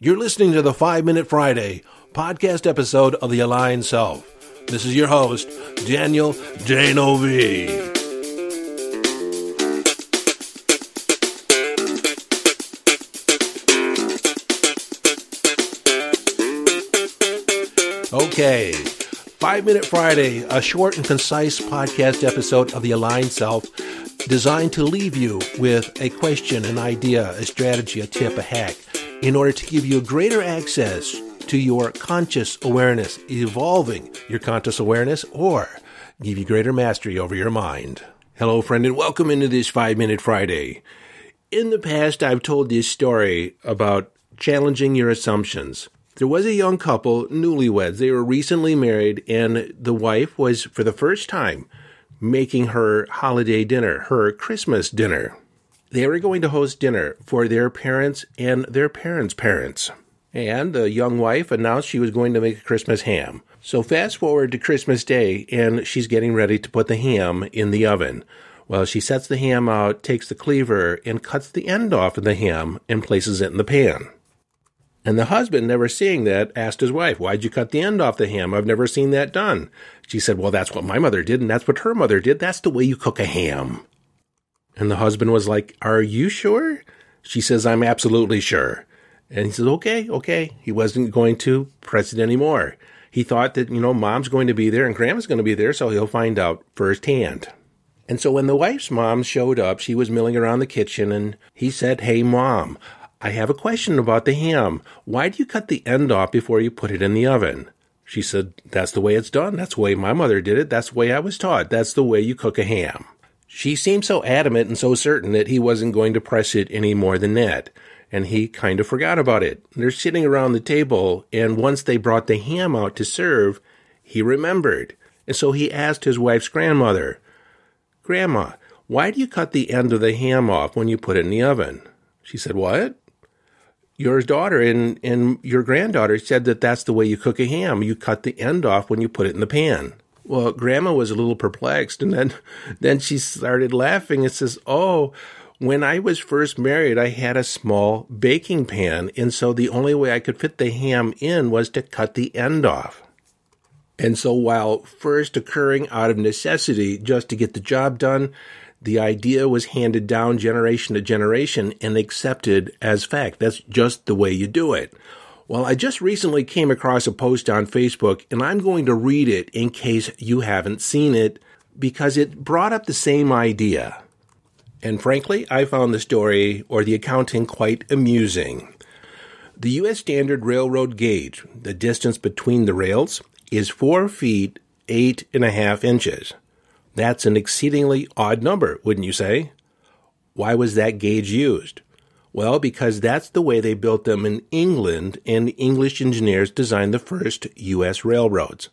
You're listening to the 5-Minute Friday podcast episode of The Aligned Self. This is your host, Daniel D'Neuville. Okay, 5-Minute Friday, a short and concise podcast episode of The Aligned Self, designed to leave you with a question, an idea, a strategy, a tip, a hack, in order to give you greater access to your conscious awareness, evolving your conscious awareness, or give you greater mastery over your mind. Hello, friend, and welcome into this 5-Minute Friday. In the past, I've told this story about challenging your assumptions. There was a young couple, newlyweds. They were recently married, and the wife was, for the first time, making her holiday dinner, her Christmas dinner. They were going to host dinner for their parents and their parents' parents. And the young wife announced she was going to make a Christmas ham. So fast forward to Christmas Day, and she's getting ready to put the ham in the oven. Well, she sets the ham out, takes the cleaver, and cuts the end off of the ham and places it in the pan. And the husband, never seeing that, asked his wife, "Why'd you cut the end off the ham? I've never seen that done." She said, "Well, that's what my mother did, and that's what her mother did. That's the way you cook a ham." And the husband was like, "Are you sure?" She says, "I'm absolutely sure." And he says, okay. He wasn't going to press it anymore. He thought that, mom's going to be there and grandma's going to be there, so he'll find out firsthand. And so when the wife's mom showed up, she was milling around the kitchen, and he said, "Hey, Mom, I have a question about the ham. Why do you cut the end off before you put it in the oven?" She said, "That's the way it's done. That's the way my mother did it. That's the way I was taught. That's the way you cook a ham." She seemed so adamant and so certain that he wasn't going to press it any more than that. And he kind of forgot about it. They're sitting around the table, and once they brought the ham out to serve, he remembered. And so he asked his wife's grandmother, "Grandma, why do you cut the end of the ham off when you put it in the oven?" She said, "What?" "Your daughter and your granddaughter said that that's the way you cook a ham. You cut the end off when you put it in the pan." Well, Grandma was a little perplexed, and then she started laughing and says, "Oh, when I was first married, I had a small baking pan, and so the only way I could fit the ham in was to cut the end off." And so while first occurring out of necessity just to get the job done, the idea was handed down generation to generation and accepted as fact. That's just the way you do it. Well, I just recently came across a post on Facebook, and I'm going to read it in case you haven't seen it, because it brought up the same idea. And frankly, I found the story or the accounting quite amusing. The U.S. Standard Railroad gauge, the distance between the rails, is 4 feet 8.5 inches. That's an exceedingly odd number, wouldn't you say? Why was that gauge used? Well, because that's the way they built them in England, and English engineers designed the first U.S. railroads.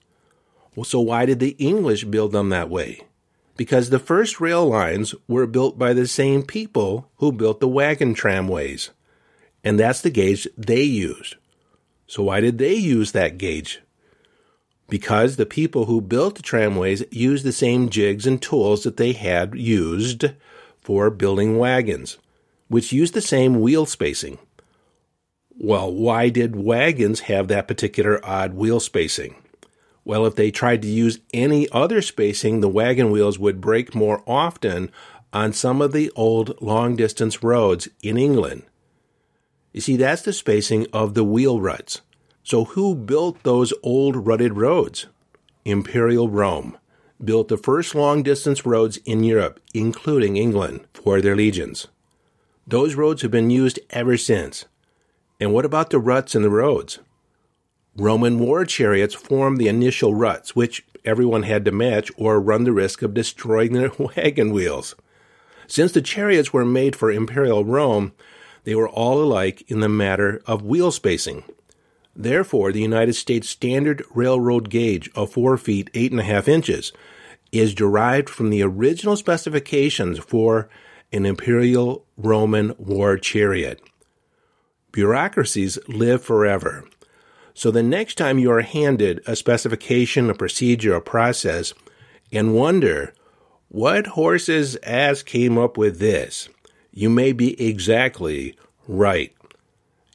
Well, so why did the English build them that way? Because the first rail lines were built by the same people who built the wagon tramways, and that's the gauge they used. So why did they use that gauge? Because the people who built the tramways used the same jigs and tools that they had used for building wagons, which used the same wheel spacing. Well, why did wagons have that particular odd wheel spacing? Well, if they tried to use any other spacing, the wagon wheels would break more often on some of the old long-distance roads in England. You see, that's the spacing of the wheel ruts. So who built those old rutted roads? Imperial Rome built the first long-distance roads in Europe, including England, for their legions. Those roads have been used ever since. And what about the ruts in the roads? Roman war chariots formed the initial ruts, which everyone had to match or run the risk of destroying their wagon wheels. Since the chariots were made for Imperial Rome, they were all alike in the matter of wheel spacing. Therefore, the United States Standard Railroad gauge of 4 feet 8.5 inches is derived from the original specifications for an Imperial Roman war chariot. Bureaucracies live forever. So the next time you are handed a specification, a procedure, a process, and wonder, what horse's ass came up with this? You may be exactly right.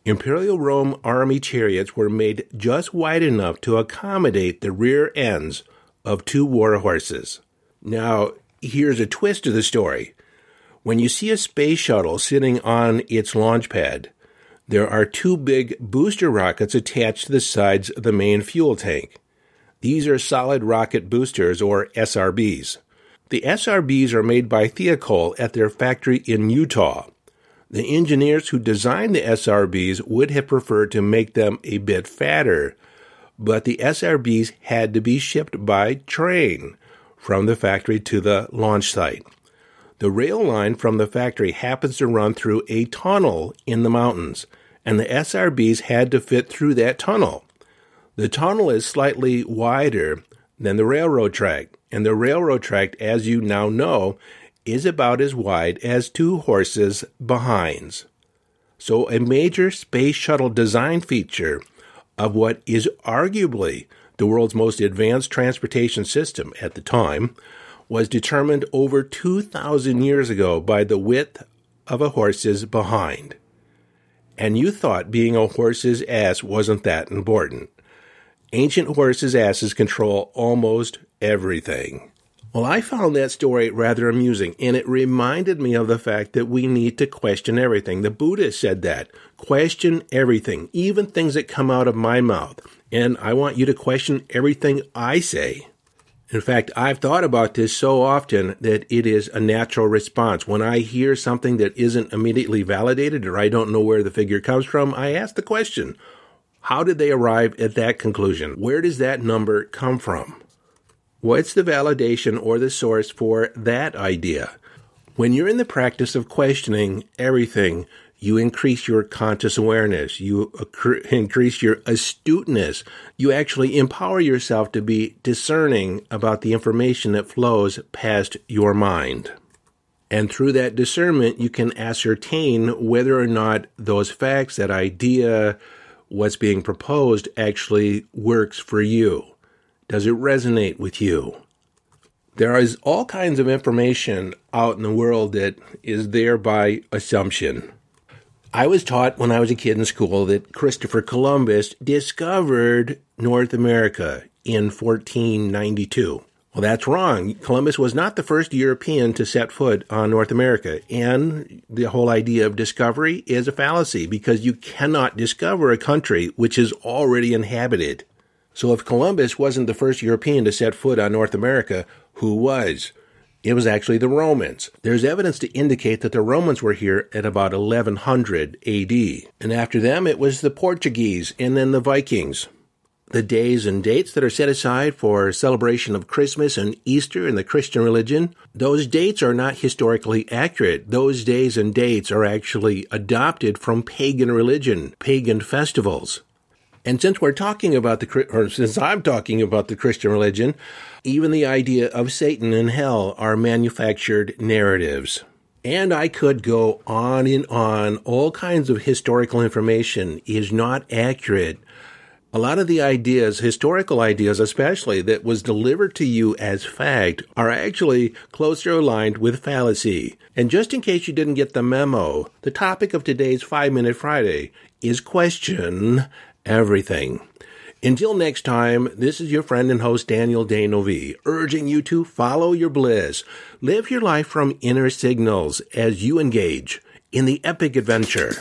Imperial Rome army chariots were made just wide enough to accommodate the rear ends of two war horses. Now, here's a twist to the story. When you see a space shuttle sitting on its launch pad, there are two big booster rockets attached to the sides of the main fuel tank. These are solid rocket boosters, or SRBs. The SRBs are made by Thiokol at their factory in Utah. The engineers who designed the SRBs would have preferred to make them a bit fatter, but the SRBs had to be shipped by train from the factory to the launch site. The rail line from the factory happens to run through a tunnel in the mountains, and the SRBs had to fit through that tunnel. The tunnel is slightly wider than the railroad track, and the railroad track, as you now know, is about as wide as two horses' behinds. So a major space shuttle design feature of what is arguably the world's most advanced transportation system at the time was determined over 2,000 years ago by the width of a horse's behind. And you thought being a horse's ass wasn't that important. Ancient horses' asses control almost everything. Well, I found that story rather amusing, and it reminded me of the fact that we need to question everything. The Buddha said that. Question everything, even things that come out of my mouth. And I want you to question everything I say. In fact, I've thought about this so often that it is a natural response. When I hear something that isn't immediately validated or I don't know where the figure comes from, I ask the question, how did they arrive at that conclusion? Where does that number come from? What's the validation or the source for that idea? When you're in the practice of questioning everything, you increase your conscious awareness. You increase your astuteness. You actually empower yourself to be discerning about the information that flows past your mind. And through that discernment, you can ascertain whether or not those facts, that idea, what's being proposed actually works for you. Does it resonate with you? There is all kinds of information out in the world that is there by assumption. I was taught when I was a kid in school that Christopher Columbus discovered North America in 1492. Well, that's wrong. Columbus was not the first European to set foot on North America, and the whole idea of discovery is a fallacy because you cannot discover a country which is already inhabited. So if Columbus wasn't the first European to set foot on North America, who was? It was actually the Romans. There's evidence to indicate that the Romans were here at about 1100 AD. And after them, it was the Portuguese and then the Vikings. The days and dates that are set aside for celebration of Christmas and Easter in the Christian religion, those dates are not historically accurate. Those days and dates are actually adopted from pagan religion, pagan festivals. And since I'm talking about the Christian religion, even the idea of Satan and hell are manufactured narratives. And I could go on and on. All kinds of historical information is not accurate. A lot of the ideas, historical ideas especially, that was delivered to you as fact are actually closer aligned with fallacy. And just in case you didn't get the memo, the topic of today's 5-Minute Friday is question everything. Until next time, this is your friend and host Daniel D'Neuville, urging you to follow your bliss. Live your life from inner signals as you engage in the epic adventure.